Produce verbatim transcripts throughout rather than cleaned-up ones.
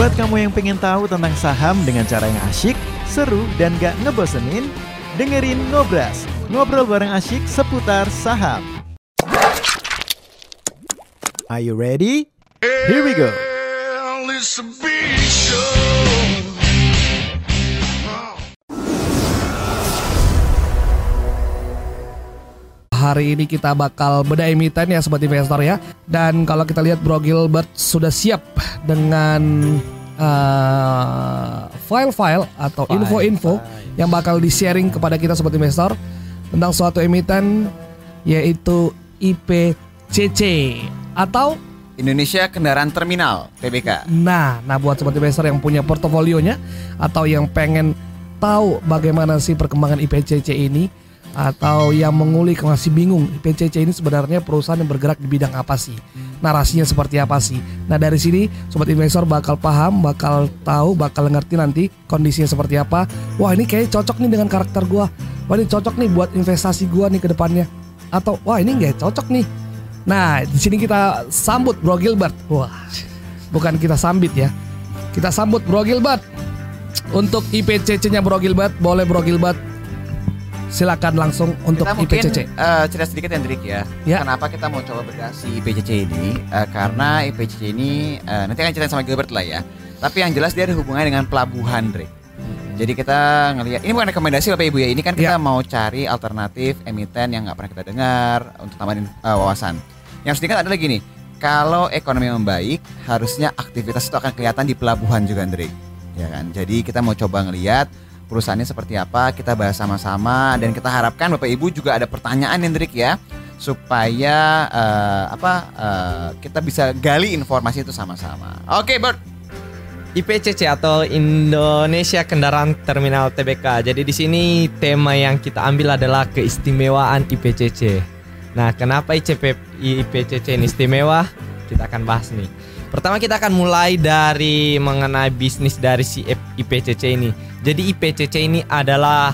Buat kamu yang pengen tahu tentang saham dengan cara yang asyik, seru, dan gak ngebosenin, dengerin Ngobras, ngobrol bareng asyik seputar saham. Are you ready? Here we go! Hari ini kita bakal bedah emiten ya sobat investor ya. Dan kalau kita lihat Bro Gilbert sudah siap dengan uh, file-file atau file, info-info file. yang bakal di-sharing kepada kita sobat investor tentang suatu emiten yaitu I P C C atau Indonesia Kendaraan Terminal T B K. Nah, nah buat sobat investor yang punya portofolionya atau yang pengen tahu bagaimana sih perkembangan I P C C ini, atau yang mengulik masih bingung I P C C ini sebenarnya perusahaan yang bergerak di bidang apa sih, narasinya seperti apa sih. Nah dari sini sobat investor bakal paham, bakal tahu, bakal ngerti nanti kondisinya seperti apa. Wah ini kayaknya cocok nih dengan karakter gua. Wah ini cocok nih buat investasi gua nih ke depannya. Atau wah ini nggak cocok nih. Nah, di sini kita sambut Bro Gilbert. Wah, bukan kita sambit ya. Kita sambut Bro Gilbert. Untuk I P C C-nya Bro Gilbert, boleh Bro Gilbert silakan langsung untuk kita I P C C. Mungkin uh, cerita sedikit Hendrik ya. ya. Kenapa kita mau coba bedah si I P C C ini? Uh, karena I P C C ini uh, nanti akan ceritain sama Gilbert lah ya. Tapi yang jelas dia ada hubungannya dengan pelabuhan, Hendrik. Jadi kita ngelihat, ini bukan rekomendasi Bapak Ibu ya, ini kan kita ya. mau cari alternatif emiten yang nggak pernah kita dengar untuk tambahin uh, wawasan. Yang sedikit ada lagi nih, kalau ekonomi membaik, harusnya aktivitas itu akan kelihatan di pelabuhan juga, Andre. Ya kan? Jadi kita mau coba ngelihat perusahaannya seperti apa, kita bahas sama-sama, dan kita harapkan Bapak Ibu juga ada pertanyaan, Andre ya, supaya uh, apa uh, kita bisa gali informasi itu sama-sama. Oke, Bert. I P C C atau Indonesia Kendaraan Terminal T B K. Jadi di sini tema yang kita ambil adalah keistimewaan I P C C. Nah, kenapa I P C C ini istimewa? Kita akan bahas nih. Pertama kita akan mulai dari mengenai bisnis dari si I P C C ini. Jadi I P C C ini adalah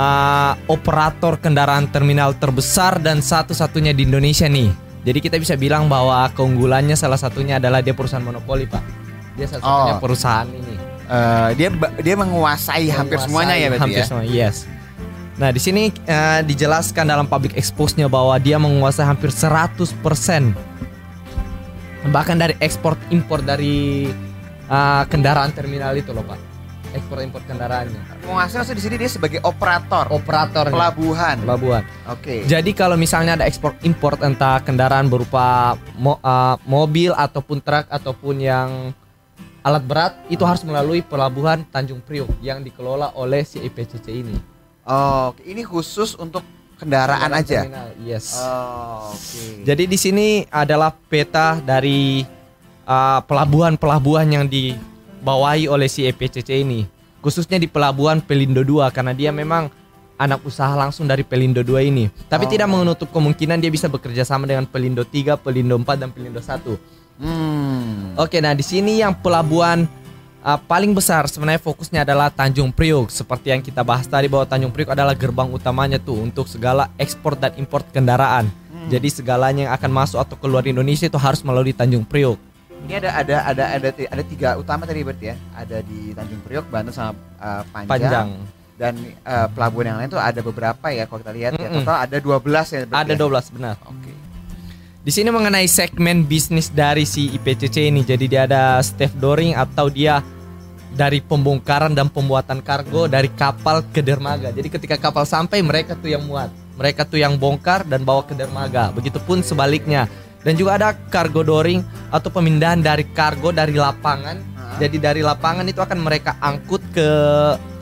uh, operator kendaraan terminal terbesar dan satu-satunya di Indonesia nih. Jadi kita bisa bilang bahwa keunggulannya salah satunya adalah dia perusahaan monopoli, Pak. Dia satu-satunya oh. perusahaan ini. Uh, dia dia menguasai, menguasai hampir semuanya ya berarti hampir ya. Semua, yes. Nah, di sini uh, dijelaskan dalam public expose-nya bahwa dia menguasai hampir seratus persen. Bahkan dari ekspor impor dari uh, kendaraan terminal itu loh, Pak. Ekspor impor kendaraannya. Menguasai maksudnya di sini dia sebagai operator, operator pelabuhan. Pelabuhan. Oke. Okay. Jadi kalau misalnya ada ekspor impor entah kendaraan berupa mo- uh, mobil ataupun truk ataupun yang alat berat itu harus melalui pelabuhan Tanjung Priok yang dikelola oleh si I P C C ini. Oh, ini khusus untuk kendaraan, kendaraan aja. Terminal, yes. Oh, oke. Okay. Jadi di sini adalah peta dari uh, pelabuhan-pelabuhan yang dibawahi oleh si I P C C ini, khususnya di pelabuhan Pelindo dua karena dia memang anak usaha langsung dari Pelindo dua ini. Tapi oh. tidak menutup kemungkinan dia bisa bekerja sama dengan Pelindo tiga, Pelindo empat, dan Pelindo satu. Hmm. Oke, nah di sini yang pelabuhan uh, paling besar sebenarnya fokusnya adalah Tanjung Priok. Seperti yang kita bahas tadi bahwa Tanjung Priok adalah gerbang utamanya tuh untuk segala ekspor dan impor kendaraan. Hmm. Jadi segalanya yang akan masuk atau keluar Indonesia itu harus melalui Tanjung Priok. Ini ada ada ada ada ada tiga utama tadi berarti ya. Ada di Tanjung Priok, Banten sama uh, Panjang. Panjang. Dan uh, pelabuhan yang lain tuh ada beberapa ya kalau kita lihat. Ya, total ada dua belas ya. Ada dua belas ya. Benar. Oke. Okay. Di sini mengenai segmen bisnis dari si I P C C ini. Jadi dia ada staff dooring atau dia dari pembongkaran dan pembuatan kargo dari kapal ke dermaga. Jadi ketika kapal sampai mereka tuh yang muat, mereka tuh yang bongkar dan bawa ke dermaga. Begitupun sebaliknya. Dan juga ada kargo dooring atau pemindahan dari kargo dari lapangan. Jadi dari lapangan itu akan mereka angkut ke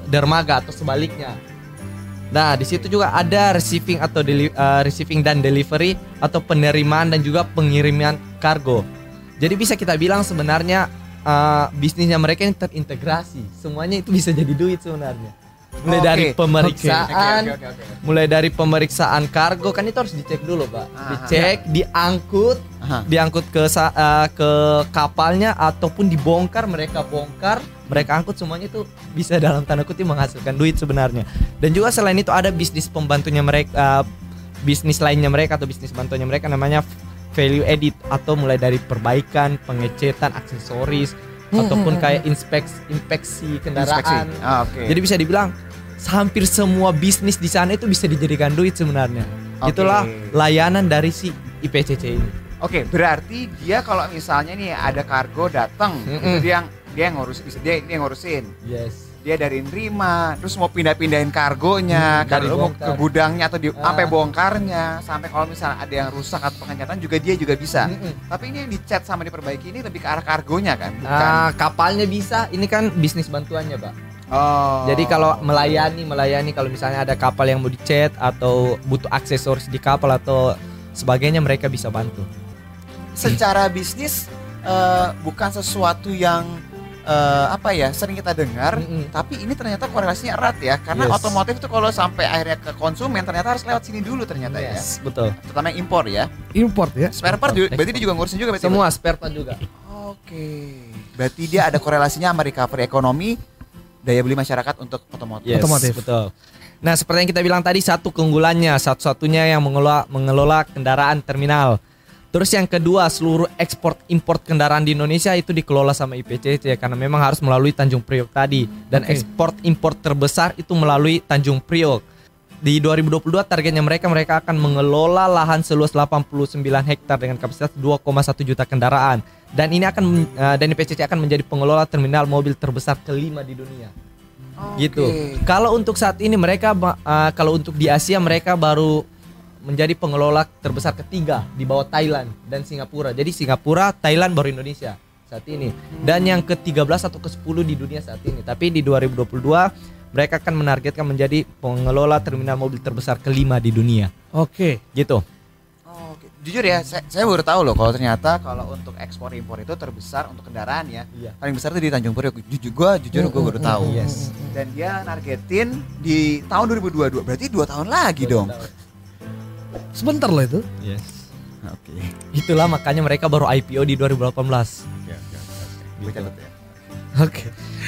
dermaga atau sebaliknya. Nah, di situ juga ada receiving atau deli- uh, receiving dan delivery atau penerimaan dan juga pengiriman kargo. Jadi bisa kita bilang sebenarnya uh, bisnisnya mereka yang terintegrasi. Semuanya itu bisa jadi duit sebenarnya. Mulai oh, okay. dari pemeriksaan, okay. Okay, okay, okay, okay. mulai dari pemeriksaan kargo kan itu harus dicek dulu, Pak. Aha. Dicek, diangkut, Aha. diangkut ke uh, ke kapalnya ataupun dibongkar, mereka bongkar. Mereka angkut semuanya itu bisa dalam tanda kutip menghasilkan duit sebenarnya. Dan juga selain itu ada bisnis pembantunya mereka, uh, bisnis lainnya mereka atau bisnis bantuannya mereka namanya value edit atau mulai dari perbaikan, pengecetan, aksesoris, hmm, ataupun hmm, kayak inspeksi, inspeksi kendaraan. Inspeksi. Ah, okay. Jadi bisa dibilang hampir semua bisnis di sana itu bisa dijadikan duit sebenarnya. Okay. Itulah layanan dari si I P C C ini. Oke, okay, berarti dia kalau misalnya nih ada kargo datang, hmm, itu dia yang dia yang ngurus, dia, dia yang ngurusin. Yes. Dia dari nerima, terus mau pindah-pindahin kargonya, hmm, kargo mau ke gudangnya atau di, ah. sampai bongkarnya, sampai kalau misalnya ada yang rusak atau pengecatan juga dia juga bisa. Hmm. Tapi ini yang dicat sama diperbaiki ini lebih ke arah kargonya kan? Bukan? Ah, kapalnya bisa, ini kan bisnis bantuannya, Pak. Oh. Jadi kalau melayani, melayani kalau misalnya ada kapal yang mau dicat atau butuh aksesoris di kapal atau sebagainya, mereka bisa bantu. Secara bisnis uh, bukan sesuatu yang Uh, apa ya sering kita dengar, mm-hmm, tapi ini ternyata korelasinya erat ya, karena yes, otomotif itu kalau sampai akhirnya ke konsumen ternyata harus lewat sini dulu ternyata, yes, ya betul, terutama impor ya, import ya, spare part juga, berarti dia juga ngurusin juga berarti semua spare part juga. Oke, okay, berarti dia ada korelasinya sama recovery ekonomi, daya beli masyarakat untuk otomotif, yes, otomotif betul. Nah seperti yang kita bilang tadi, satu keunggulannya, satu-satunya yang mengelola mengelola kendaraan terminal. Terus yang kedua, seluruh ekspor import kendaraan di Indonesia itu dikelola sama I P C C karena memang harus melalui Tanjung Priok tadi, dan okay, ekspor import terbesar itu melalui Tanjung Priok. Di dua ribu dua puluh dua targetnya mereka mereka akan mengelola lahan seluas delapan puluh sembilan hektar dengan kapasitas dua koma satu juta kendaraan, dan ini akan dan I P C C akan menjadi pengelola terminal mobil terbesar kelima di dunia. Okay. Gitu. Kalau untuk saat ini mereka uh, kalau untuk di Asia mereka baru menjadi pengelola terbesar ketiga di bawah Thailand dan Singapura. Jadi Singapura, Thailand baru Indonesia saat ini. Dan yang ke tiga belas atau ke sepuluh di dunia saat ini. Tapi di dua ribu dua puluh dua mereka akan menargetkan menjadi pengelola terminal mobil terbesar kelima di dunia. Oke, gitu. Oh, okay. Jujur ya, saya, saya baru tahu loh kalau ternyata kalau untuk ekspor impor itu terbesar untuk kendaraan ya. Iya. Paling besar itu di Tanjung Priok. Jujur gua, jujur mm-hmm, gua baru tahu. Yes. Dan dia nargetin di tahun dua ribu dua puluh dua. Berarti dua tahun lagi dua dong. Tahun. Sebentar loh itu. Yes. Oke. Okay. Itulah makanya mereka baru I P O di dua ribu delapan belas. Oke, oke, oke. Oke.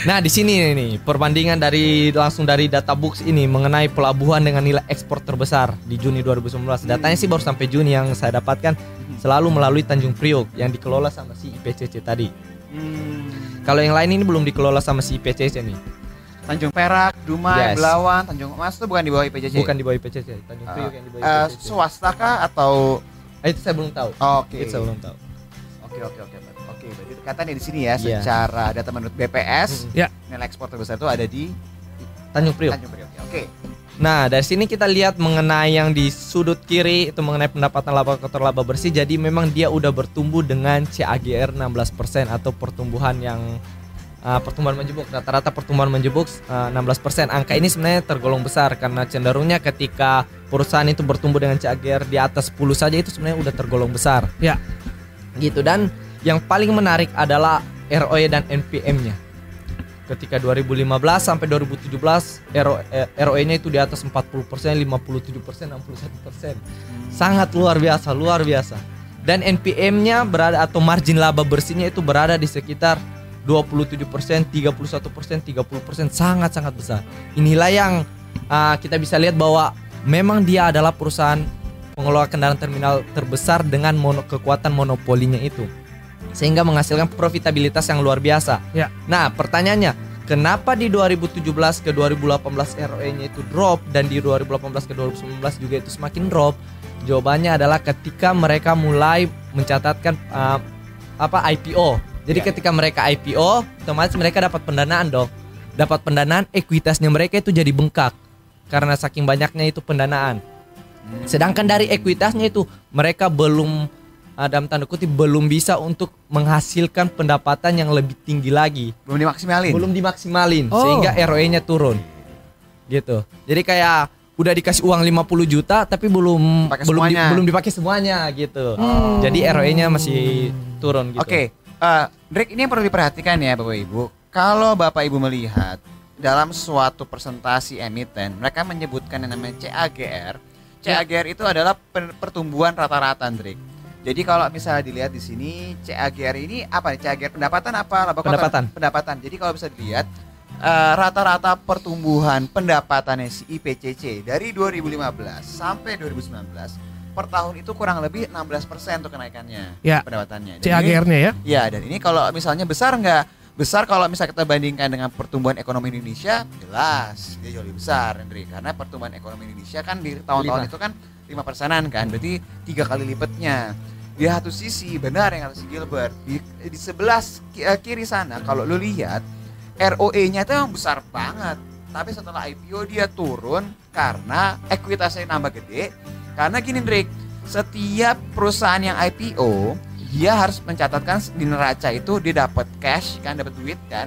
Nah, di sini nih perbandingan dari langsung dari data books ini mengenai pelabuhan dengan nilai ekspor terbesar di Juni dua ribu sembilan belas. Datanya sih baru sampai Juni yang saya dapatkan, selalu melalui Tanjung Priok yang dikelola sama si I P C C tadi. Hmm. Kalau yang lain ini belum dikelola sama si I P C C nih. Tanjung Perak, Dumai, yes, Belawan, Tanjung Emas itu bukan di bawah I P C C. Bukan di bawah I P C C, Tanjung Priok uh, yang di bawah I P C C. Uh, swasta kah atau ah, itu saya belum tahu. Oh, oke. Okay. Itu saya belum tahu. Oke, okay, oke, okay, oke. Okay. Oke, okay, berarti katanya di sini ya, yeah, secara data menurut B P S, mm-hmm, yeah, nilai ekspor terbesar itu ada di Tanjung Priok. Tanjung Priok. Oke. Okay. Nah, dari sini kita lihat mengenai yang di sudut kiri itu mengenai pendapatan laba kotor laba bersih. Jadi memang dia udah bertumbuh dengan C A G R enam belas persen atau pertumbuhan yang Uh, pertumbuhan menjebuk, rata-rata pertumbuhan menjebuk uh, enam belas persen. Angka ini sebenarnya tergolong besar karena cenderungnya ketika perusahaan itu bertumbuh dengan C A G R di atas sepuluh saja itu sebenarnya udah tergolong besar. Ya. Gitu, dan yang paling menarik adalah R O E dan N P M-nya. Ketika dua ribu lima belas sampai dua ribu tujuh belas R O E-nya itu di atas empat puluh persen, lima puluh tujuh persen, enam puluh satu persen. Sangat luar biasa, luar biasa. Dan N P M-nya berada atau margin laba bersihnya itu berada di sekitar dua puluh tujuh persen, tiga puluh satu persen, tiga puluh persen, sangat-sangat besar. Inilah yang uh, kita bisa lihat bahwa memang dia adalah perusahaan pengelola kendaraan terminal terbesar dengan mono, kekuatan monopolinya itu, sehingga menghasilkan profitabilitas yang luar biasa ya. Nah pertanyaannya, kenapa di dua ribu tujuh belas ke dua ribu delapan belas R O E-nya itu drop, dan di dua ribu delapan belas ke dua ribu sembilan belas juga itu semakin drop? Jawabannya adalah ketika mereka mulai mencatatkan uh, apa I P O. Jadi ya, ketika mereka I P O, otomatis mereka dapat pendanaan dong. Dapat pendanaan, ekuitasnya mereka itu jadi bengkak karena saking banyaknya itu pendanaan. Sedangkan dari ekuitasnya itu mereka belum, dalam tanda kutip, belum bisa untuk menghasilkan pendapatan yang lebih tinggi lagi. Belum dimaksimalin. Belum dimaksimalin, oh, sehingga R O E-nya turun. Gitu. Jadi kayak udah dikasih uang lima puluh juta tapi belum Pake belum di, belum dipakai semuanya gitu. Oh. Jadi R O E-nya masih turun gitu. Oke. Okay. Uh, Drake, ini yang perlu diperhatikan ya Bapak Ibu. Kalau Bapak Ibu melihat dalam suatu presentasi emiten, mereka menyebutkan yang namanya C A G R. C A G R itu adalah pertumbuhan rata-rata, Drake. Jadi kalau misalnya dilihat di sini, C A G R ini apa nih? C A G R pendapatan apa? Laba kotor? Pendapatan. Pendapatan. Jadi kalau bisa dilihat uh, rata-rata pertumbuhan pendapatannya si I P C C dari dua ribu lima belas sampai dua ribu sembilan belas per tahun itu kurang lebih enam belas persen untuk kenaikannya ya, pendapatannya. C A G R-nya ya? Iya, dan ini kalau misalnya besar nggak? besar kalau misalnya kita bandingkan dengan pertumbuhan ekonomi Indonesia, jelas dia jauh lebih besar, Andri, karena pertumbuhan ekonomi Indonesia kan di tahun-tahun itu kan lima persenan kan, berarti tiga kali lipatnya. Di satu sisi benar yang kata si Gilbert, di, di sebelah kiri sana kalau lu lihat R O E-nya itu emang besar banget, tapi setelah I P O dia turun karena ekuitasnya nambah gede. Karena gini, Drik, setiap perusahaan yang I P O dia harus mencatatkan di neraca itu dia dapat cash kan, dapat duit kan.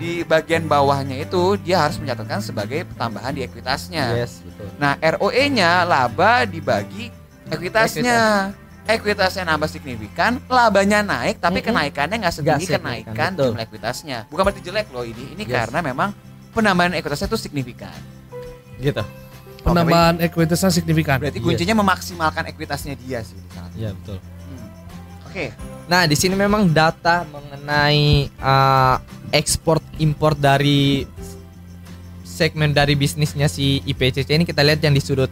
Di bagian bawahnya itu dia harus mencatatkan sebagai tambahan di ekuitasnya. Yes, betul. Nah, R O E-nya laba dibagi ekuitasnya. Ekuitasnya nambah signifikan, labanya naik, tapi mm-hmm. kenaikannya nggak setinggi kenaikan jumlah ekuitasnya. Bukan berarti jelek loh ini. Ini yes. karena memang penambahan ekuitasnya itu signifikan. Gitu. Penambahan oh, ekuitasnya signifikan. Berarti yes. kuncinya memaksimalkan ekuitasnya dia sih. Iya, betul. Oke. Nah, di sini memang data mengenai uh, ekspor impor dari segmen dari bisnisnya si I P C C ini kita lihat yang di sudut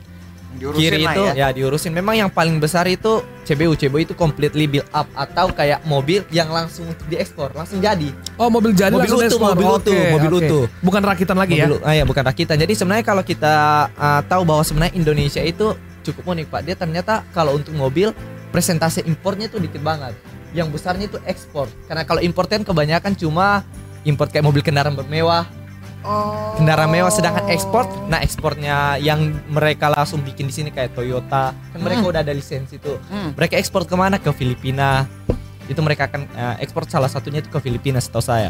diurusin kiri itu ya. ya diurusin. Memang yang paling besar itu C B U. C B U itu completely build up atau kayak mobil yang langsung diekspor, langsung jadi. Oh, mobil jadi mobil langsung utuh, mobil utuh, okay, mobil okay. utuh. Bukan rakitan lagi mobil, ya. Ah, ya, bukan rakitan. Jadi sebenarnya kalau kita uh, tahu bahwa sebenarnya Indonesia itu cukup unik, Pak. Dia ternyata kalau untuk mobil presentase impornya tuh dikit banget. Yang besarnya itu ekspor. Karena kalau importen kebanyakan cuma import kayak mobil kendaraan bermewah, oh. kendaraan mewah. Sedangkan ekspor, nah ekspornya yang mereka langsung bikin di sini kayak Toyota, kan mereka hmm. udah ada lisensi tuh. Hmm. Mereka ekspor kemana? Ke Filipina. Itu mereka akan eh, ekspor salah satunya itu ke Filipina setahu saya.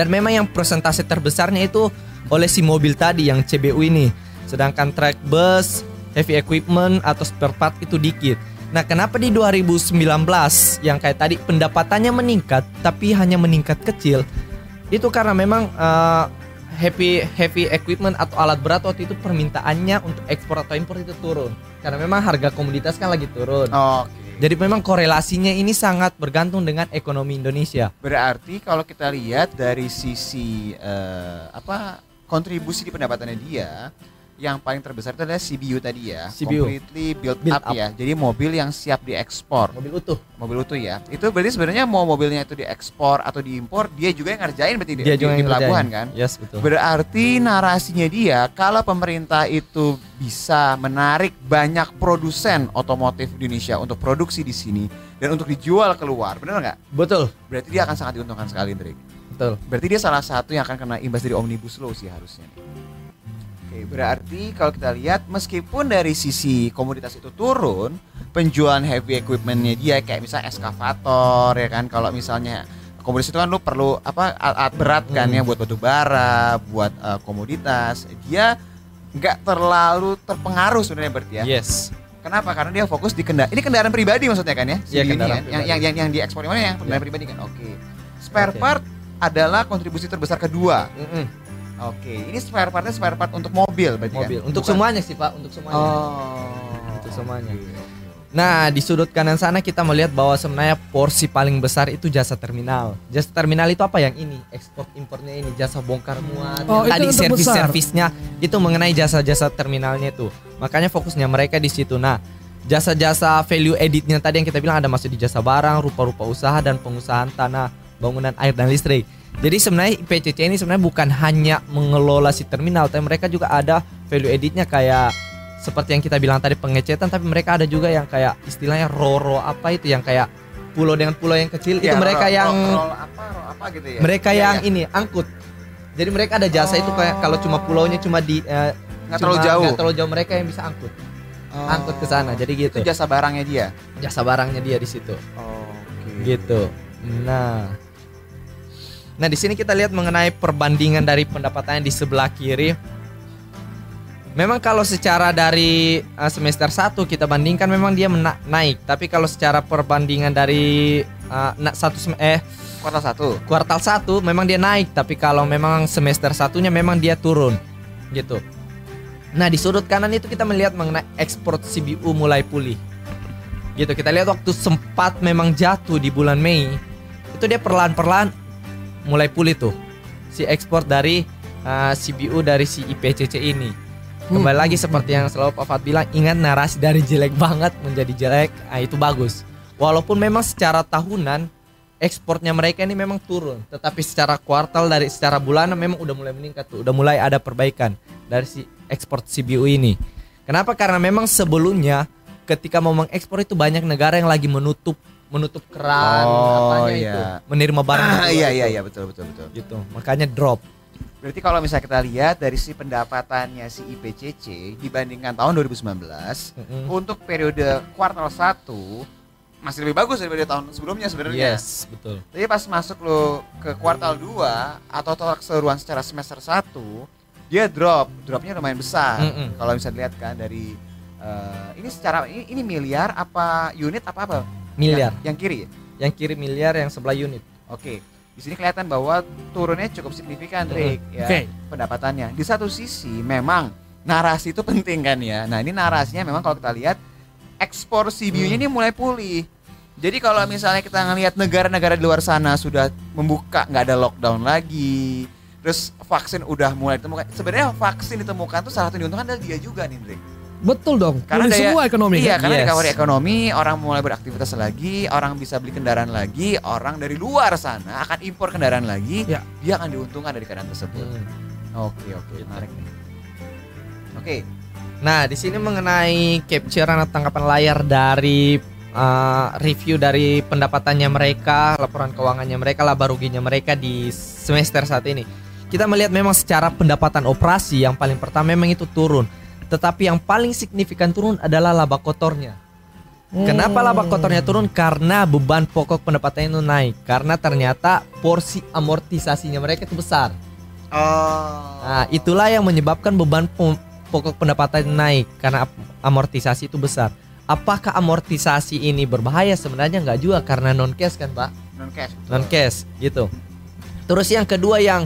Dan memang yang presentase terbesarnya itu oleh si mobil tadi yang C B U ini. Sedangkan track bus, heavy equipment atau spare part itu dikit. Nah, kenapa di dua ribu sembilan belas yang kayak tadi pendapatannya meningkat tapi hanya meningkat kecil? Itu karena memang uh, heavy heavy equipment atau alat berat waktu itu permintaannya untuk ekspor atau impor itu turun. Karena memang harga komoditas kan lagi turun. Oh, okay. Jadi memang korelasinya ini sangat bergantung dengan ekonomi Indonesia. Berarti kalau kita lihat dari sisi uh, apa kontribusi di pendapatannya dia, yang paling terbesar itu adalah C B U tadi ya, C B U. Completely built, build up, up ya. Jadi mobil yang siap diekspor, mobil utuh, mobil utuh ya. Itu berarti sebenarnya mau mobilnya itu diekspor atau diimpor, dia juga yang ngerjain berarti dia di, juga di pelabuhan ngerjain. Kan. Yes, betul. Berarti narasinya dia, kalau pemerintah itu bisa menarik banyak produsen otomotif Indonesia untuk produksi di sini dan untuk dijual keluar, benar nggak? Betul. Berarti dia akan sangat diuntungkan sekali, Drik. Betul. Berarti dia salah satu yang akan kena imbas dari omnibus law sih harusnya. Oke, berarti kalau kita lihat meskipun dari sisi komoditas itu turun, penjualan heavy equipment-nya dia kayak misalnya eskavator ya kan, kalau misalnya komoditas itu kan lu perlu apa alat berat kan hmm. ya buat batu bara, buat uh, komoditas, dia nggak terlalu terpengaruh sebenarnya berarti ya. Yes. Kenapa? Karena dia fokus di kendaraan. Ini kendaraan pribadi maksudnya kan ya? Iya, kendaraan. Kan? Yang yang yang, yang diekspor mana yang kendaraan yeah. pribadi kan? Oke. Okay. Spare okay. part adalah kontribusi terbesar kedua. Mm-mm. Oke, ini spare partnya spare part untuk mobil berarti mobil. Kan? Untuk bukan? Semuanya sih Pak, untuk semuanya. Oh, untuk semuanya. Okay. Nah, di sudut kanan sana kita melihat bahwa sebenarnya porsi paling besar itu jasa terminal. Jasa terminal itu apa yang ini? Ekspor impornya ini, jasa bongkar muat. Oh, tadi servis-servisnya itu mengenai jasa-jasa terminalnya itu. Makanya fokusnya mereka di situ. Nah, jasa-jasa value added-nya tadi yang kita bilang ada masuk di jasa barang, rupa-rupa usaha dan pengusahaan tanah, bangunan, air dan listrik. Jadi sebenarnya I P C C ini sebenarnya bukan hanya mengelola si terminal, tapi mereka juga ada value editnya kayak seperti yang kita bilang tadi pengecetan, tapi mereka ada juga yang kayak istilahnya roro apa itu yang kayak pulau dengan pulau yang kecil ya, itu mereka ro- yang ro- ro- apa, ro- apa gitu ya? Mereka ya, yang ya. Ini angkut. Jadi mereka ada jasa oh. itu kayak kalau cuma pulaunya cuma di eh, nggak terlalu jauh, nggak terlalu jauh mereka yang bisa angkut, oh. angkut ke sana. Jadi gitu. Itu jasa barangnya dia, jasa barangnya dia di situ. Oh, okay. Gitu. Nah. Nah, di sini kita lihat mengenai perbandingan dari pendapatannya di sebelah kiri. Memang kalau secara dari uh, semester satu kita bandingkan memang dia mena- naik, tapi kalau secara perbandingan dari uh, na- satu sem- eh kuartal satu. Kuartal satu memang dia naik, tapi kalau memang semester satunya memang dia turun. Gitu. Nah, di sudut kanan itu kita melihat mengenai ekspor C B U mulai pulih. Gitu. Kita lihat waktu sempat memang jatuh di bulan Mei, itu dia perlahan-perlahan mulai pulih tuh si ekspor dari uh, C B U dari si I P C C ini. Kembali hmm. lagi seperti yang selalu Pak Fat bilang, ingat narasi dari jelek banget menjadi jelek, nah itu bagus. Walaupun memang secara tahunan ekspornya mereka ini memang turun, tetapi secara kuartal dari secara bulanan memang udah mulai meningkat tuh, udah mulai ada perbaikan dari si ekspor C B U ini. Kenapa? Karena memang sebelumnya ketika mau mengekspor itu banyak negara yang lagi menutup menutup keran, oh, apanya iya. itu, menerima barang. Ah, iya iya iya betul betul betul. Gitu, makanya drop. Berarti kalau misalnya kita lihat dari si pendapatannya si I P C C dibandingkan tahun dua ribu sembilan belas mm-hmm. untuk periode kuartal satu masih lebih bagus daripada tahun sebelumnya sebenarnya. Yes, betul. Tapi pas masuk lo ke kuartal dua atau total keseluruhan secara semester satu, dia drop, dropnya lumayan besar. Mm-hmm. Kalau bisa dilihat kan dari uh, ini secara ini, ini miliar apa unit apa apa? Miliar. Yang, yang kiri. Yang kiri miliar, yang sebelah unit. Oke. Okay. Di sini kelihatan bahwa turunnya cukup signifikan, Rick, ya, okay. pendapatannya. Di satu sisi memang narasi itu penting kan ya. Nah, ini narasinya memang kalau kita lihat ekspor C B U-nya hmm. ini mulai pulih. Jadi kalau misalnya kita ngelihat negara-negara di luar sana sudah membuka, nggak ada lockdown lagi, terus vaksin udah mulai ditemukan. Sebenarnya vaksin ditemukan tuh salah satu diuntungkan adalah dia juga nih, Rick. Betul dong, karena dari semua ekonomi. Iya, karena yes. recovery ekonomi, orang mulai beraktivitas lagi, orang bisa beli kendaraan lagi, orang dari luar sana akan impor kendaraan lagi, ya. Dia akan diuntungkan dari kendaraan tersebut. Hmm. Oke, oke, menarik. Oke. Okay. Nah, di sini mengenai capture atau tangkapan layar dari uh, review dari pendapatannya mereka, laporan keuangannya mereka, laba ruginya mereka di semester saat ini. Kita melihat memang secara pendapatan operasi yang paling pertama memang itu turun. Tetapi yang paling signifikan turun adalah laba kotornya. Hmm. Kenapa laba kotornya turun? Karena beban pokok pendapatannya itu naik. Karena ternyata porsi amortisasinya mereka itu besar. Oh. Nah, itulah yang menyebabkan beban pokok pendapatan naik karena amortisasi itu besar. Apakah amortisasi ini berbahaya? Sebenarnya nggak juga karena non cash kan, Pak? Non cash. Non cash, gitu. Terus yang kedua yang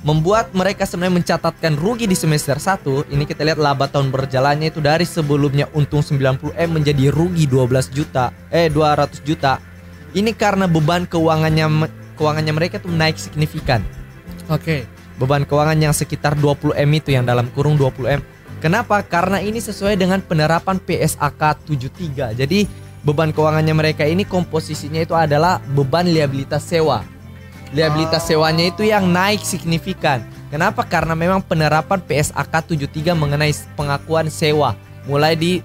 membuat mereka sebenarnya mencatatkan rugi di semester satu, ini kita lihat laba tahun berjalannya itu dari sebelumnya untung sembilan puluh M menjadi rugi dua belas juta Eh dua ratus juta. Ini karena beban keuangannya Keuangannya mereka tuh naik signifikan. Oke okay. Beban keuangan yang sekitar dua puluh M itu, yang dalam kurung dua puluh M. Kenapa? Karena ini sesuai dengan penerapan P S A K tujuh puluh tiga. Jadi beban keuangannya mereka ini komposisinya itu adalah beban liabilitas sewa. Liabilitas sewanya itu yang naik signifikan. Kenapa? Karena memang penerapan P S A K tujuh puluh tiga mengenai pengakuan sewa mulai di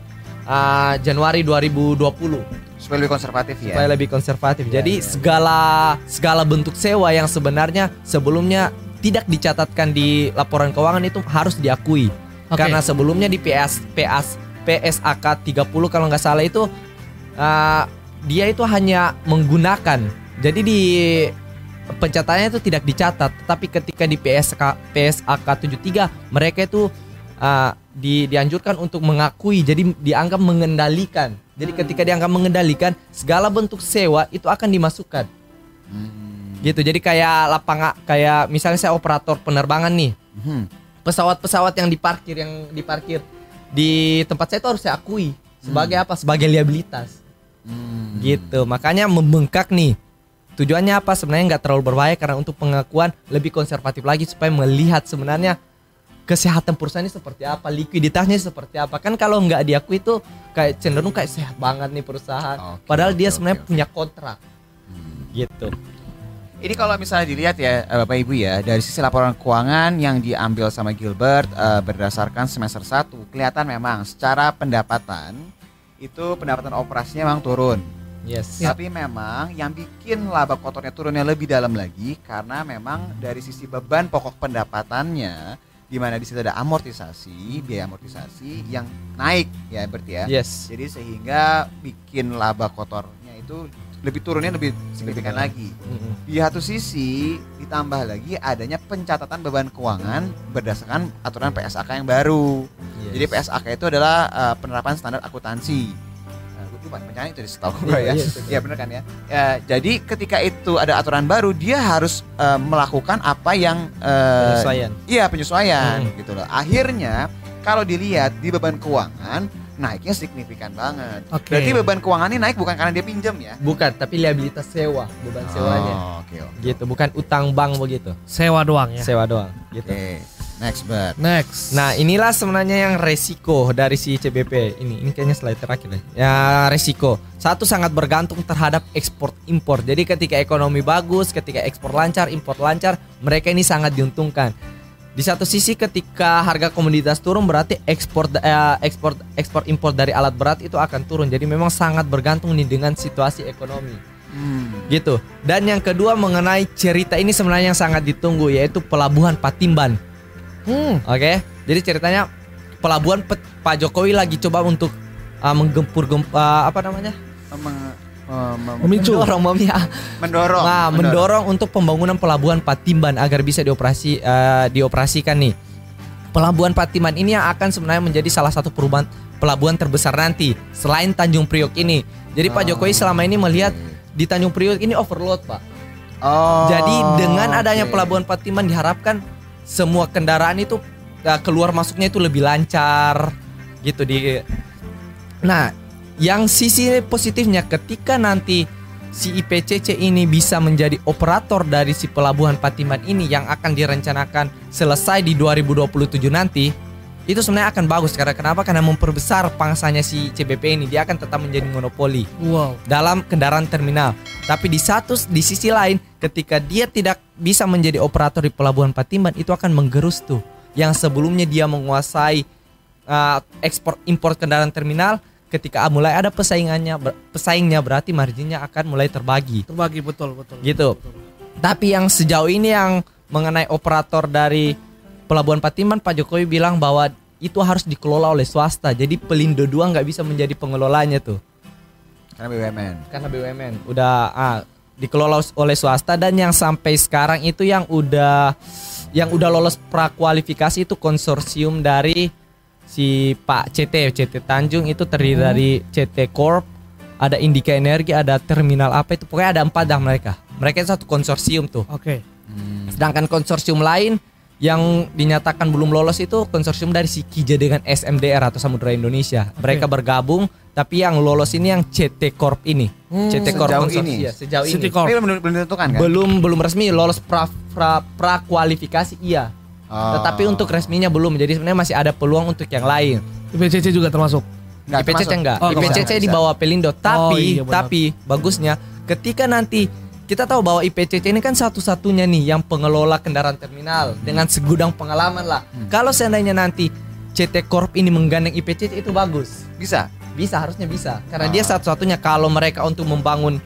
uh, Januari dua ribu dua puluh. Supaya lebih konservatif ya. Supaya lebih konservatif. Ya, Jadi ya. segala segala bentuk sewa yang sebenarnya sebelumnya tidak dicatatkan di laporan keuangan itu harus diakui. Okay. Karena sebelumnya di P S P S P S A K tiga puluh kalau nggak salah itu uh, dia itu hanya menggunakan. Jadi di pencatatannya itu tidak dicatat, tapi ketika di P S K P S A K tujuh puluh tiga mereka itu uh, di, dianjurkan untuk mengakui, jadi dianggap mengendalikan. Jadi hmm. ketika dianggap mengendalikan, segala bentuk sewa itu akan dimasukkan. Hmm. Gitu. Jadi kayak lapangan, kayak misalnya saya operator penerbangan nih, hmm. pesawat-pesawat yang diparkir yang diparkir di tempat saya itu harus saya akui sebagai hmm. apa? Sebagai liabilitas. Hmm. Gitu. Makanya membengkak nih. Tujuannya apa? Sebenarnya nggak terlalu berbahaya karena untuk pengakuan lebih konservatif lagi supaya melihat sebenarnya kesehatan perusahaan ini seperti apa, likuiditasnya seperti apa. Kan kalau nggak diakui itu kayak cenderung kayak sehat banget nih perusahaan. Okay, Padahal okay, dia sebenarnya okay, okay. punya kontrak. Hmm. Gitu. Ini kalau misalnya dilihat ya Bapak Ibu ya, dari sisi laporan keuangan yang diambil sama Gilbert uh, berdasarkan semester satu, kelihatan memang secara pendapatan itu pendapatan operasinya memang turun. Yes. Tapi memang yang bikin laba kotornya turunnya lebih dalam lagi karena memang dari sisi beban pokok pendapatannya, di mana di situ ada amortisasi, biaya amortisasi yang naik ya berarti ya. Yes. Jadi sehingga bikin laba kotornya itu lebih turunnya lebih signifikan lagi. Mm-hmm. Di satu sisi ditambah lagi adanya pencatatan beban keuangan berdasarkan aturan P S A K yang baru. Yes. Jadi P S A K itu adalah uh, penerapan standar akuntansi. Pencatatan itu setahu gue ya, iya benar kan ya? Ya. Jadi ketika itu ada aturan baru, dia harus uh, melakukan apa yang uh, penyesuaian. Iya penyesuaian, hmm. gitu loh. Akhirnya kalau dilihat di beban keuangan naiknya signifikan banget. Okay. Berarti beban keuangan ini naik bukan karena dia pinjam ya? Bukan, tapi liabilitas sewa, beban oh, sewanya. Oke. Okay, okay. Gitu, bukan utang bank begitu. Sewa doang ya? Sewa doang. Gitu. Okay. Next bet. Next. Nah, inilah sebenarnya yang resiko dari si C B P ini. Ini kayaknya slide terakhir deh. Ya, resiko. Satu, sangat bergantung terhadap ekspor impor. Jadi ketika ekonomi bagus, ketika ekspor lancar, impor lancar, mereka ini sangat diuntungkan. Di satu sisi ketika harga komoditas turun berarti ekspor eh, ekspor ekspor impor dari alat berat itu akan turun. Jadi memang sangat bergantung nih dengan situasi ekonomi. Hmm. Gitu. Dan yang kedua mengenai cerita ini sebenarnya yang sangat ditunggu, yaitu pelabuhan Patimban. Hmm. Oke. Okay? Jadi ceritanya pelabuhan Pet, Pak Jokowi lagi coba untuk uh, menggempur gemp, uh, apa namanya? Mem- uh, mem- memicu mendorong, mem- ya. mendorong. Nah, mendorong. mendorong untuk pembangunan pelabuhan Patimban agar bisa dioperasi uh, dioperasikan nih. Pelabuhan Patimban ini yang akan sebenarnya menjadi salah satu perubahan pelabuhan terbesar nanti selain Tanjung Priok ini. Jadi Pak Jokowi selama ini melihat di Tanjung Priok ini overload, Pak. Oh, jadi dengan adanya okay. pelabuhan Patimban diharapkan semua kendaraan itu uh, keluar masuknya itu lebih lancar gitu di. Nah, yang sisi positifnya ketika nanti si I P C C ini bisa menjadi operator dari si pelabuhan Patimban ini yang akan direncanakan selesai di dua ribu dua puluh tujuh nanti, itu sebenarnya akan bagus karena kenapa? Karena memperbesar pangsanya si C B P ini, dia akan tetap menjadi monopoli wow. dalam kendaraan terminal. Tapi di satu di sisi lain, ketika dia tidak bisa menjadi operator di pelabuhan Patimban, itu akan menggerus tuh yang sebelumnya dia menguasai uh, ekspor impor kendaraan terminal. Ketika mulai ada pesaingannya, ber, pesaingnya berarti marginnya akan mulai terbagi. Terbagi betul betul. Gitu. Betul, betul. Tapi yang sejauh ini yang mengenai operator dari Pelabuhan Patimban, Pak Jokowi bilang bahwa itu harus dikelola oleh swasta. Jadi Pelindo dua nggak bisa menjadi pengelolanya tuh. Karena B U M N. Karena B U M N. Udah ah, dikelola oleh swasta, dan yang sampai sekarang itu yang udah yang udah lolos prakualifikasi itu konsorsium dari si Pak C T, C T Tanjung itu terdiri hmm. dari C T Corp, ada Indika Energi, ada terminal apa itu. Pokoknya ada empat dah mereka. Mereka itu satu konsorsium tuh. Oke. Okay. Hmm. Sedangkan konsorsium lain yang dinyatakan belum lolos itu konsorsium dari si Kijing dengan S M D R atau Samudera Indonesia. Okay. Mereka bergabung, tapi yang lolos ini yang C T Corp ini. Hmm, C T Corp konsorsium ya, sejauh ini. Tapi belum belum ditentukan kan? Belum belum resmi lolos pra pra, pra kualifikasi iya. Oh. Tetapi untuk resminya belum. Jadi sebenarnya masih ada peluang untuk yang lain. I P C C juga termasuk. Nggak, I P C C termasuk. Enggak. Oh, I P C C di bawah Pelindo, tapi oh, iya, tapi bagusnya ketika nanti kita tahu bahwa I P C C ini kan satu-satunya nih yang pengelola kendaraan terminal dengan segudang pengalaman lah. Hmm. Kalau seandainya nanti C T Corp ini menggandeng I P C C itu bagus. Bisa? Bisa, harusnya bisa. Karena ah. dia satu-satunya. Kalau mereka untuk membangun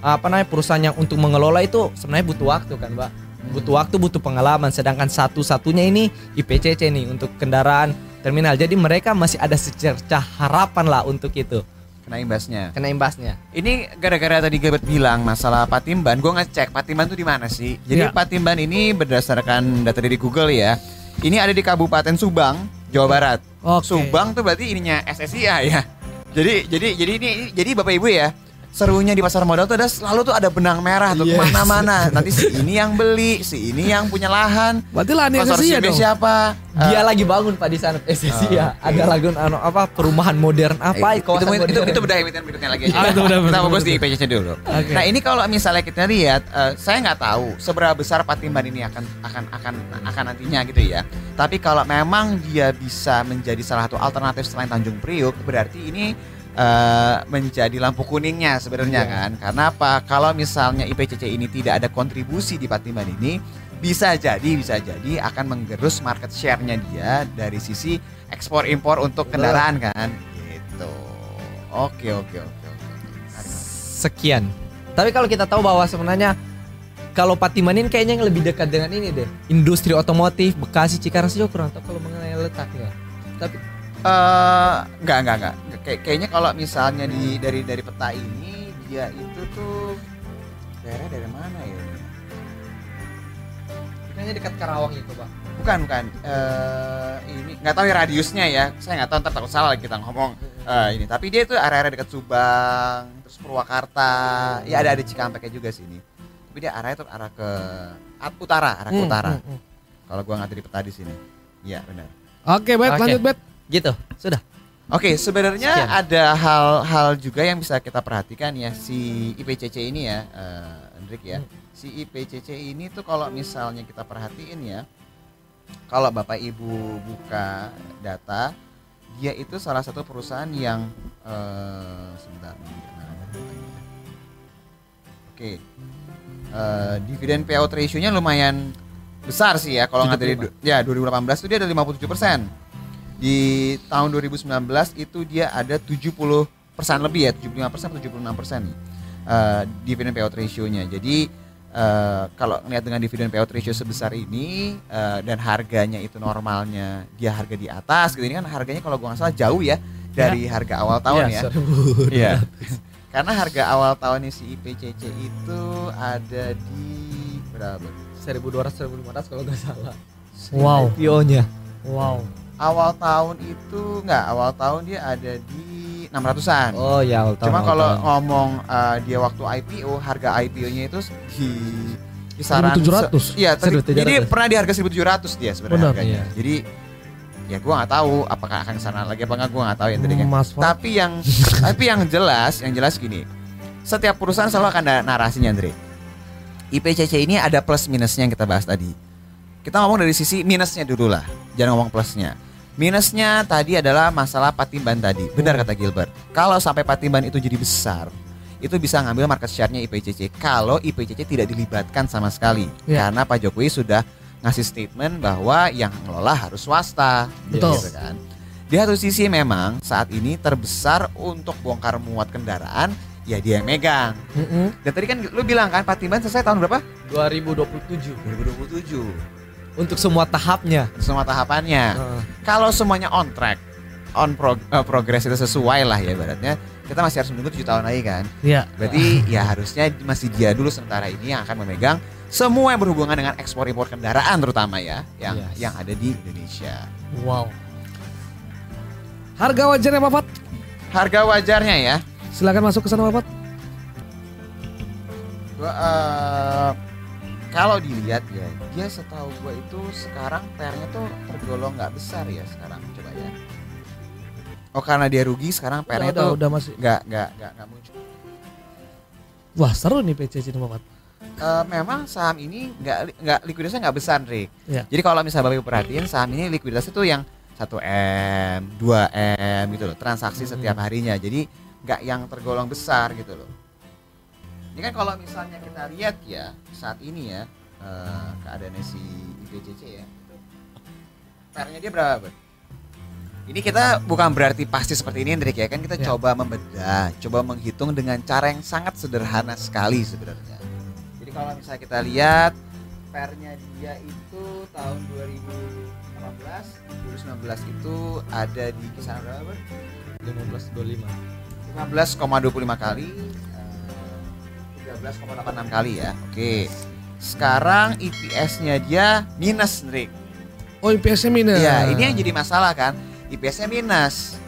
apa namanya perusahaan yang untuk mengelola itu sebenarnya butuh waktu kan, Mbak. Butuh waktu, butuh pengalaman. Sedangkan satu-satunya ini I P C C nih untuk kendaraan terminal. Jadi mereka masih ada secercah harapan lah untuk itu. Kena imbasnya. Kena imbasnya. Ini gara-gara tadi Gebet bilang masalah Patimban, gue ngecek Patimban tuh di mana sih? Jadi ya. Patimban ini berdasarkan data dari Google ya. Ini ada di Kabupaten Subang, Jawa Barat. Okay. Subang tuh berarti ininya S S I A ya. Jadi jadi jadi ini jadi Bapak Ibu ya. Serunya di pasar modal tuh ada selalu tuh ada benang merah tuh yes. kemana-mana. Nanti si ini yang beli, si ini yang punya lahan. Berarti lahan konsorsium siapa? Dia uh, lagi bangun Pak di sana S S I A. Ya. Okay. Ada lagun ano, apa perumahan modern apa? Ay, itu, modern. itu itu bedah emiten berikutnya lagi. Aja. Ah, kita fokus di I P C C dulu. Okay. Nah ini kalau misalnya kita lihat, uh, saya nggak tahu seberapa besar Patimban ini akan akan akan akan nantinya gitu ya. Tapi kalau memang dia bisa menjadi salah satu alternatif selain Tanjung Priok, berarti ini Uh, menjadi lampu kuningnya sebenarnya yeah. kan. Karena apa? Kalau misalnya I P C C ini tidak ada kontribusi di Patimban ini, bisa jadi bisa jadi akan menggerus market share-nya dia dari sisi ekspor impor untuk kendaraan kan. Gitu. Oke oke oke. oke. Sekian. Tapi kalau kita tahu bahwa sebenarnya kalau Patimban ini kayaknya yang lebih dekat dengan ini deh. Industri otomotif Bekasi Cikarang sih kurang tahu kalau mengenai letaknya. Tapi Uh, enggak enggak enggak. Kay- kayaknya kalau misalnya di dari dari peta ini dia itu tuh daerah dari mana ya? Kayaknya dekat Karawang itu, Pak. Bukan bukan. Uh, ini nggak tahu ya radiusnya ya. Saya nggak tahu, ntar takut salah kita ngomong uh, ini. Tapi dia tuh area-area dekat Subang, terus Purwakarta. Hmm. Ya ada ada Cikampeknya juga sini. Tapi dia area itu arah ke utara, arah ke hmm, utara. Hmm, hmm. Kalau gua nggak di peta di sini. Iya benar. Oke, Bet, okay. lanjut Bet. Gitu, sudah. Oke, okay, sebenarnya Sekian. ada hal-hal juga yang bisa kita perhatikan ya si I P C C ini ya, uh, Hendrik ya. Si I P C C ini tuh kalau misalnya kita perhatiin ya, kalau Bapak Ibu buka data, dia itu salah satu perusahaan yang uh, sebentar. Oke, okay. uh, dividen payout ratio-nya lumayan besar sih ya, kalau nggak dari ya dua ribu delapan belas itu dia ada lima puluh tujuh persen, di tahun dua ribu sembilan belas itu dia ada tujuh puluh persen lebih ya, tujuh puluh lima persen atau tujuh puluh enam persen uh, dividen payout ratio-nya. Jadi uh, kalau ngelihat dengan dividen payout ratio sebesar ini uh, dan harganya itu normalnya dia harga di atas, gitu, ini kan harganya kalau gua nggak salah jauh ya dari ya. harga awal tahun ya. ya. Karena harga awal tahunnya si I P C C itu ada di berapa? seribu dua ratus sampai seribu lima ratus kalau nggak salah. Wow. I P O-nya. Wow. Awal tahun itu nggak, awal tahun dia ada di enam ratusan. Oh ya, awal tahun. Cuma kalau ngomong uh, dia waktu I P O, harga I P O-nya itu di kisaran seribu tujuh ratus. Iya, jadi pernah di harga seribu tujuh ratus dia sebenarnya harganya. Iya. Jadi ya gua nggak tahu apakah akan kesana lagi apa nggak, gua nggak tahu ya tadi kan. Tapi yang tapi yang jelas, yang jelas gini, setiap perusahaan selalu akan ada narasinya, Andre. I P C C ini ada plus minusnya yang kita bahas tadi. Kita ngomong dari sisi minusnya dulu lah, jangan ngomong plusnya. Minusnya tadi adalah masalah Patimban tadi. Benar kata Gilbert. Kalau sampai Patimban itu jadi besar, itu bisa ngambil market share-nya I P C C. Kalau I P C C tidak dilibatkan sama sekali, yeah. karena Pak Jokowi sudah ngasih statement bahwa yang ngelola harus swasta, betul gitu kan. Di satu sisi memang saat ini terbesar untuk bongkar muat kendaraan ya dia yang megang. Mm-hmm. Dan tadi kan lu bilang kan Patimban selesai tahun berapa? dua ribu dua puluh tujuh. dua ribu dua puluh tujuh. Untuk semua tahapnya, semua tahapannya. Uh. Kalau semuanya on track, on prog- uh, progress itu sesuai lah ya ibaratnya. Kita masih harus menunggu tujuh tahun lagi kan? Iya. Berarti ya harusnya masih dia dulu sementara ini yang akan memegang semua yang berhubungan dengan ekspor impor kendaraan terutama ya, yang yes. yang ada di Indonesia. Wow. Harga wajarnya Bapak? Harga wajarnya ya. Silakan masuk ke sana Bapak. Gua, uh, kalau dilihat ya, dia setahu gua itu sekarang P R-nya tuh tergolong nggak besar ya sekarang, coba ya. Oh karena dia rugi sekarang P R-nya udah, tuh udah masih nggak nggak nggak nggak muncul. Wah seru nih P C C ini Bapak. Uh, memang saham ini nggak nggak likuiditasnya nggak besar, Rick. Ya. Jadi kalau misalnya Bapak perhatiin saham ini likuiditasnya tuh yang satu M, dua M gitu loh, transaksi hmm. setiap harinya. Jadi nggak yang tergolong besar gitu loh. Ini kan kalau misalnya kita lihat ya saat ini ya uh, keadaannya si I P C C ya, P R-nya dia berapa? Ini kita bukan berarti pasti seperti ini, Hendrik ya. Kan kita ya. coba membedah, coba menghitung dengan cara yang sangat sederhana sekali sebenarnya. Jadi kalau misalnya kita lihat P R-nya dia itu tahun dua ribu delapan belas, dua ribu sembilan belas itu ada di kisaran berapa? lima belas koma dua puluh lima kali, tiga belas koma delapan puluh enam kali ya. Oke. Sekarang I P S-nya dia minus, Hendrik. Oh, I P S-nya minus. Ya, ini yang jadi masalah kan. I P S-nya minus.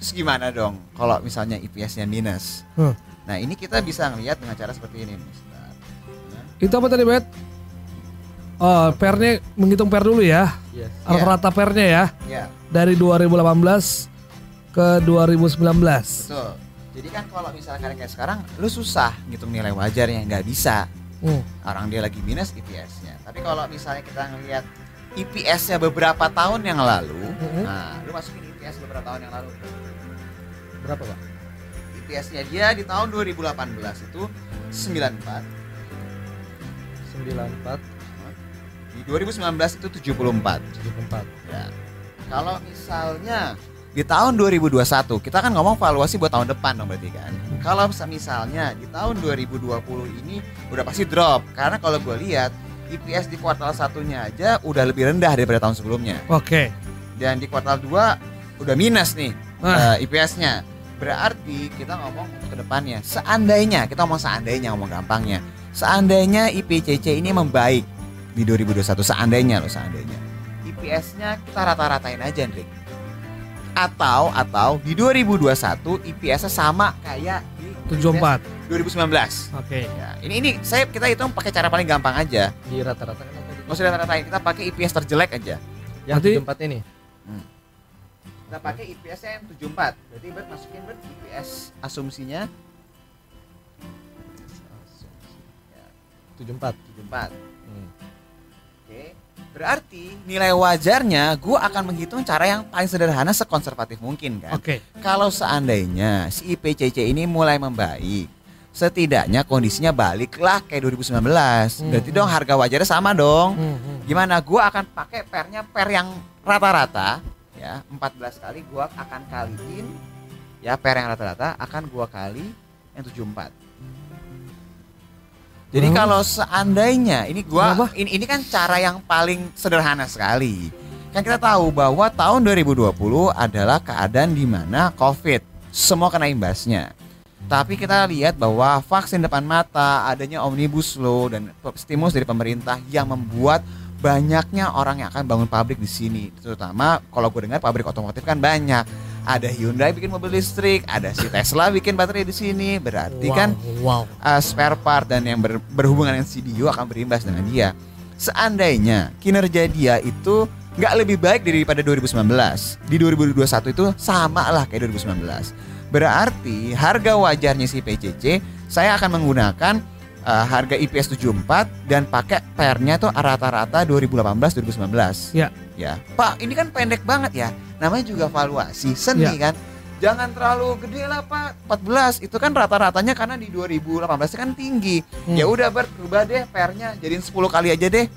Terus gimana dong kalau misalnya I P S-nya minus? Huh. Nah ini kita bisa ngelihat dengan cara seperti ini. Nah. Itu apa tadi Bet? Oh, P R-nya, menghitung P R dulu ya. Yes. Rata-rata yeah. P R-nya ya. Yeah. Dari dua ribu delapan belas ke dua ribu sembilan belas. Betul. Jadi kan kalau misalnya kayak sekarang, lu susah ngitung nilai wajarnya, nggak bisa. Uh. Orang dia lagi minus I P S-nya. Tapi kalau misalnya kita ngelihat I P S-nya beberapa tahun yang lalu, uh-huh. nah, lu masukin I P S beberapa tahun yang lalu. Berapa, Pak? I P S-nya dia di tahun dua ribu delapan belas itu sembilan puluh empat. Di dua ribu sembilan belas itu tujuh puluh empat. Ya. Kalau misalnya di tahun dua ribu dua puluh satu, kita kan ngomong valuasi buat tahun depan dong berarti kan. Kalau misalnya di tahun dua ribu dua puluh ini udah pasti drop karena kalau gue lihat I P S di kuartal satunya aja udah lebih rendah daripada tahun sebelumnya. Oke. Okay. Dan di kuartal dua udah minus nih ah. uh, I P S-nya. Berarti kita ngomong untuk kedepannya. Seandainya kita ngomong seandainya ngomong gampangnya, seandainya I P C C ini membaik di dua ribu dua puluh satu, seandainya loh seandainya. I P S-nya kita rata-ratain aja, Hendrik. Atau atau di dua ribu dua puluh satu I P S-nya sama kayak di tujuh puluh empat dua ribu sembilan belas. Oke. Okay. Ya, ini ini saya kita hitung pakai cara paling gampang aja. Di rata-rata kan apa? Nggak usah rata-ratain, kita pakai I P S terjelek aja. Yang tujuh puluh empat ini. Hmm. Kita pakai I P S-nya yang tujuh puluh empat. Berarti Bert masukin Bert I P S asumsinya tujuh puluh empat. tujuh puluh empat. Hmm. Oke. Okay. Berarti nilai wajarnya gue akan menghitung cara yang paling sederhana sekonservatif mungkin kan. Oke. Okay. Kalau seandainya si I P C C ini mulai membaik, setidaknya kondisinya baliklah kayak dua ribu sembilan belas. Hmm. Berarti dong harga wajarnya sama dong. Hmm. Gimana gue akan pakai pernya per yang rata-rata ya, empat belas kali gue akan kaliin ya per yang rata-rata akan gue kali yang tujuh puluh empat. Jadi hmm. kalau seandainya ini gua Kenapa? ini ini kan cara yang paling sederhana sekali. Kan kita tahu bahwa tahun dua ribu dua puluh adalah keadaan di mana Covid semua kena imbasnya. Tapi kita lihat bahwa vaksin depan mata, adanya omnibus law dan stimulus dari pemerintah yang membuat banyaknya orang yang akan bangun pabrik di sini. Terutama kalau gue dengar pabrik otomotif kan banyak. Ada Hyundai bikin mobil listrik, ada si Tesla bikin baterai di sini. Berarti wow, kan wow. Uh, spare part dan yang ber, berhubungan dengan C B U akan berimbas dengan dia. Seandainya kinerja dia itu nggak lebih baik daripada dua ribu sembilan belas, di dua ribu dua puluh satu itu sama lah kayak dua ribu sembilan belas. Berarti harga wajarnya si P C C saya akan menggunakan uh, harga I P S tujuh puluh empat dan pakai P R-nya tuh rata-rata dua ribu delapan belas dua ribu sembilan belas. Ya. Ya, Pak, ini kan pendek banget ya. Namanya juga valuasi seni ya. Kan. Jangan terlalu gede lah, Pak. empat belas itu kan rata-ratanya karena di dua ribu delapan belas kan tinggi. Hmm. Ya udah Bert, rubah deh P R-nya jadiin sepuluh kali aja deh.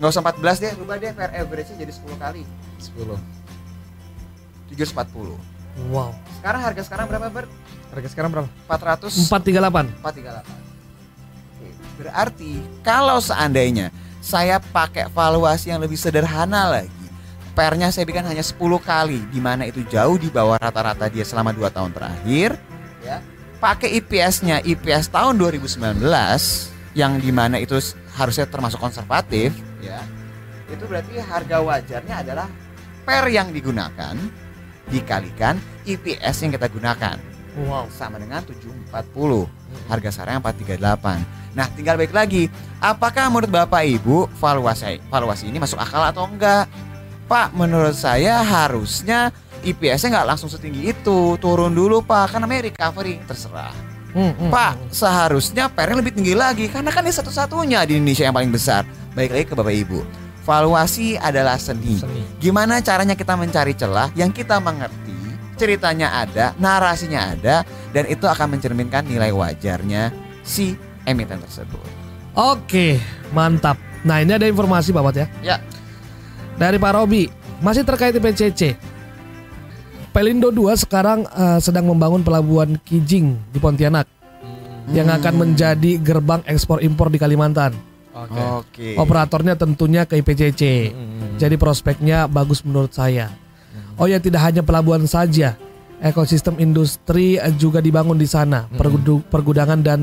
Enggak usah empat belas deh, rubah deh P R average-nya jadi sepuluh kali. sepuluh. tujuh ratus empat puluh. Wow. Sekarang harga sekarang berapa, Bert? Harga sekarang berapa? empat ratus empat ratus tiga puluh delapan. empat ratus tiga puluh delapan. Berarti kalau seandainya saya pakai valuasi yang lebih sederhana lagi, P R-nya saya bikin hanya sepuluh kali, di mana itu jauh di bawah rata-rata dia selama dua tahun terakhir ya. Pakai I P S-nya I P S tahun dua ribu sembilan belas yang di mana itu harusnya termasuk konservatif ya. Itu berarti harga wajarnya adalah P R yang digunakan dikalikan I P S yang kita gunakan. Wow. Sama dengan tujuh ratus empat puluh. Harga sarannya empat ratus tiga puluh delapan. Nah, tinggal balik lagi. Apakah menurut Bapak Ibu valuasi valuasi ini masuk akal atau enggak? Pak, menurut saya harusnya I P S-nya nggak langsung setinggi itu, turun dulu Pak, kan namanya recovery. Terserah. Hmm, hmm, Pak, hmm. seharusnya P R-nya lebih tinggi lagi, karena kan ini satu-satunya di Indonesia yang paling besar. Balik lagi ke Bapak Ibu. Valuasi adalah seni. seni. Gimana caranya kita mencari celah yang kita mengerti, ceritanya ada, narasinya ada, dan itu akan mencerminkan nilai wajarnya si emiten tersebut. Oke, mantap. Nah, ini ada informasi Bapak ya. Ya. Dari Pak Robi, masih terkait I P C C. Pelindo dua sekarang uh, sedang membangun pelabuhan Kijing di Pontianak hmm. yang akan menjadi gerbang ekspor impor di Kalimantan. Oke. Okay. Operatornya tentunya ke I P C C. Hmm. Jadi prospeknya bagus menurut saya. Hmm. Oh ya, tidak hanya pelabuhan saja. Ekosistem industri juga dibangun di sana, hmm. pergudangan dan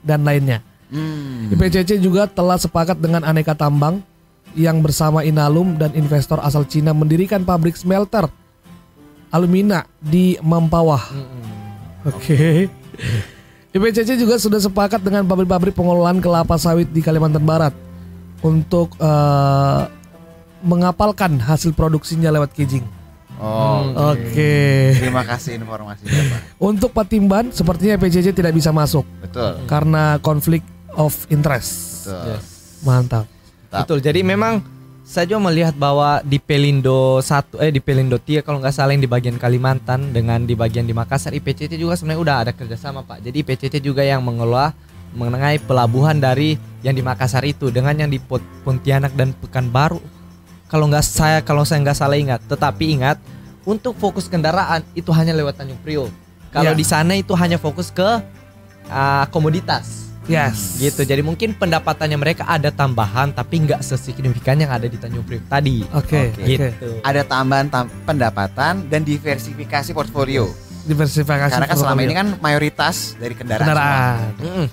dan lainnya. Hmm. I P C C juga telah sepakat dengan aneka tambang yang bersama Inalum dan investor asal Cina mendirikan pabrik smelter alumina di Mempawah. Hmm. Oke. Okay. I P C C juga sudah sepakat dengan pabrik-pabrik pengolahan kelapa sawit di Kalimantan Barat untuk uh, mengapalkan hasil produksinya lewat Kijing. Oh, oke. Okay. Okay. Terima kasih informasinya, Pak. Untuk Patimban, sepertinya I P C C tidak bisa masuk. Betul. Karena konflik of interest. Betul. Yes. Mantap. Mantap. Betul. Jadi memang saya juga melihat bahwa di Pelindo satu eh di Pelindo tiga kalau nggak salah yang di bagian Kalimantan dengan di bagian di Makassar, I P C C juga sebenarnya udah ada kerjasama, Pak. Jadi I P C C juga yang mengelola mengenai pelabuhan dari yang di Makassar itu dengan yang di Pontianak dan Pekanbaru. Kalau nggak saya kalau saya nggak salah ingat, tetapi ingat untuk fokus kendaraan itu hanya lewat Tanjung Priok. Kalau yeah. di sana itu hanya fokus ke uh, komoditas. Yes. Gitu. Jadi mungkin pendapatannya mereka ada tambahan, tapi nggak sesignifikan yang ada di Tanjung Priok tadi. Oke. Okay. Okay. Gitu. Ada tambahan tam- pendapatan dan diversifikasi portfolio. Diversifikasi. Karena kan portfolio. Selama ini kan mayoritas dari kendaraan. Kendaraan. Mm-hmm.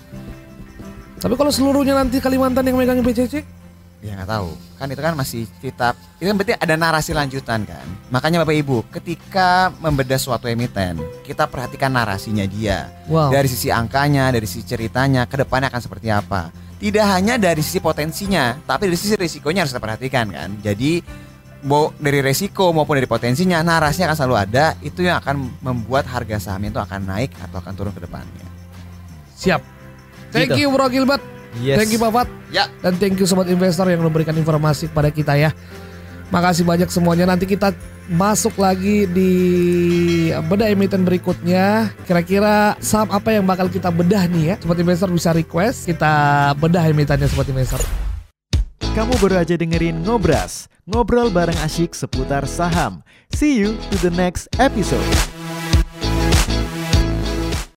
Tapi kalau seluruhnya nanti Kalimantan yang megang I P C C? Ya nggak tahu, kan itu kan masih tetap, itu kan berarti ada narasi lanjutan kan. Makanya Bapak Ibu, ketika membedah suatu emiten, kita perhatikan narasinya dia. Wow. Dari sisi angkanya, dari sisi ceritanya, kedepannya akan seperti apa. Tidak hanya dari sisi potensinya, tapi dari sisi risikonya harus kita perhatikan kan. Jadi dari risiko maupun dari potensinya, narasinya akan selalu ada. Itu yang akan membuat harga sahamnya itu akan naik atau akan turun kedepannya. Siap. Thank gitu. You Bro Gilbert. Yes. Thank you Pak Fat. Ya. Dan thank you sobat investor yang memberikan informasi kepada kita ya. Makasih banyak semuanya. Nanti kita masuk lagi di bedah emiten berikutnya. Kira-kira saham apa yang bakal kita bedah nih ya. Sobat investor bisa request kita bedah emitennya Sobat Investor. Kamu baru aja dengerin Ngobras, ngobrol bareng asyik seputar saham. See you to the next episode.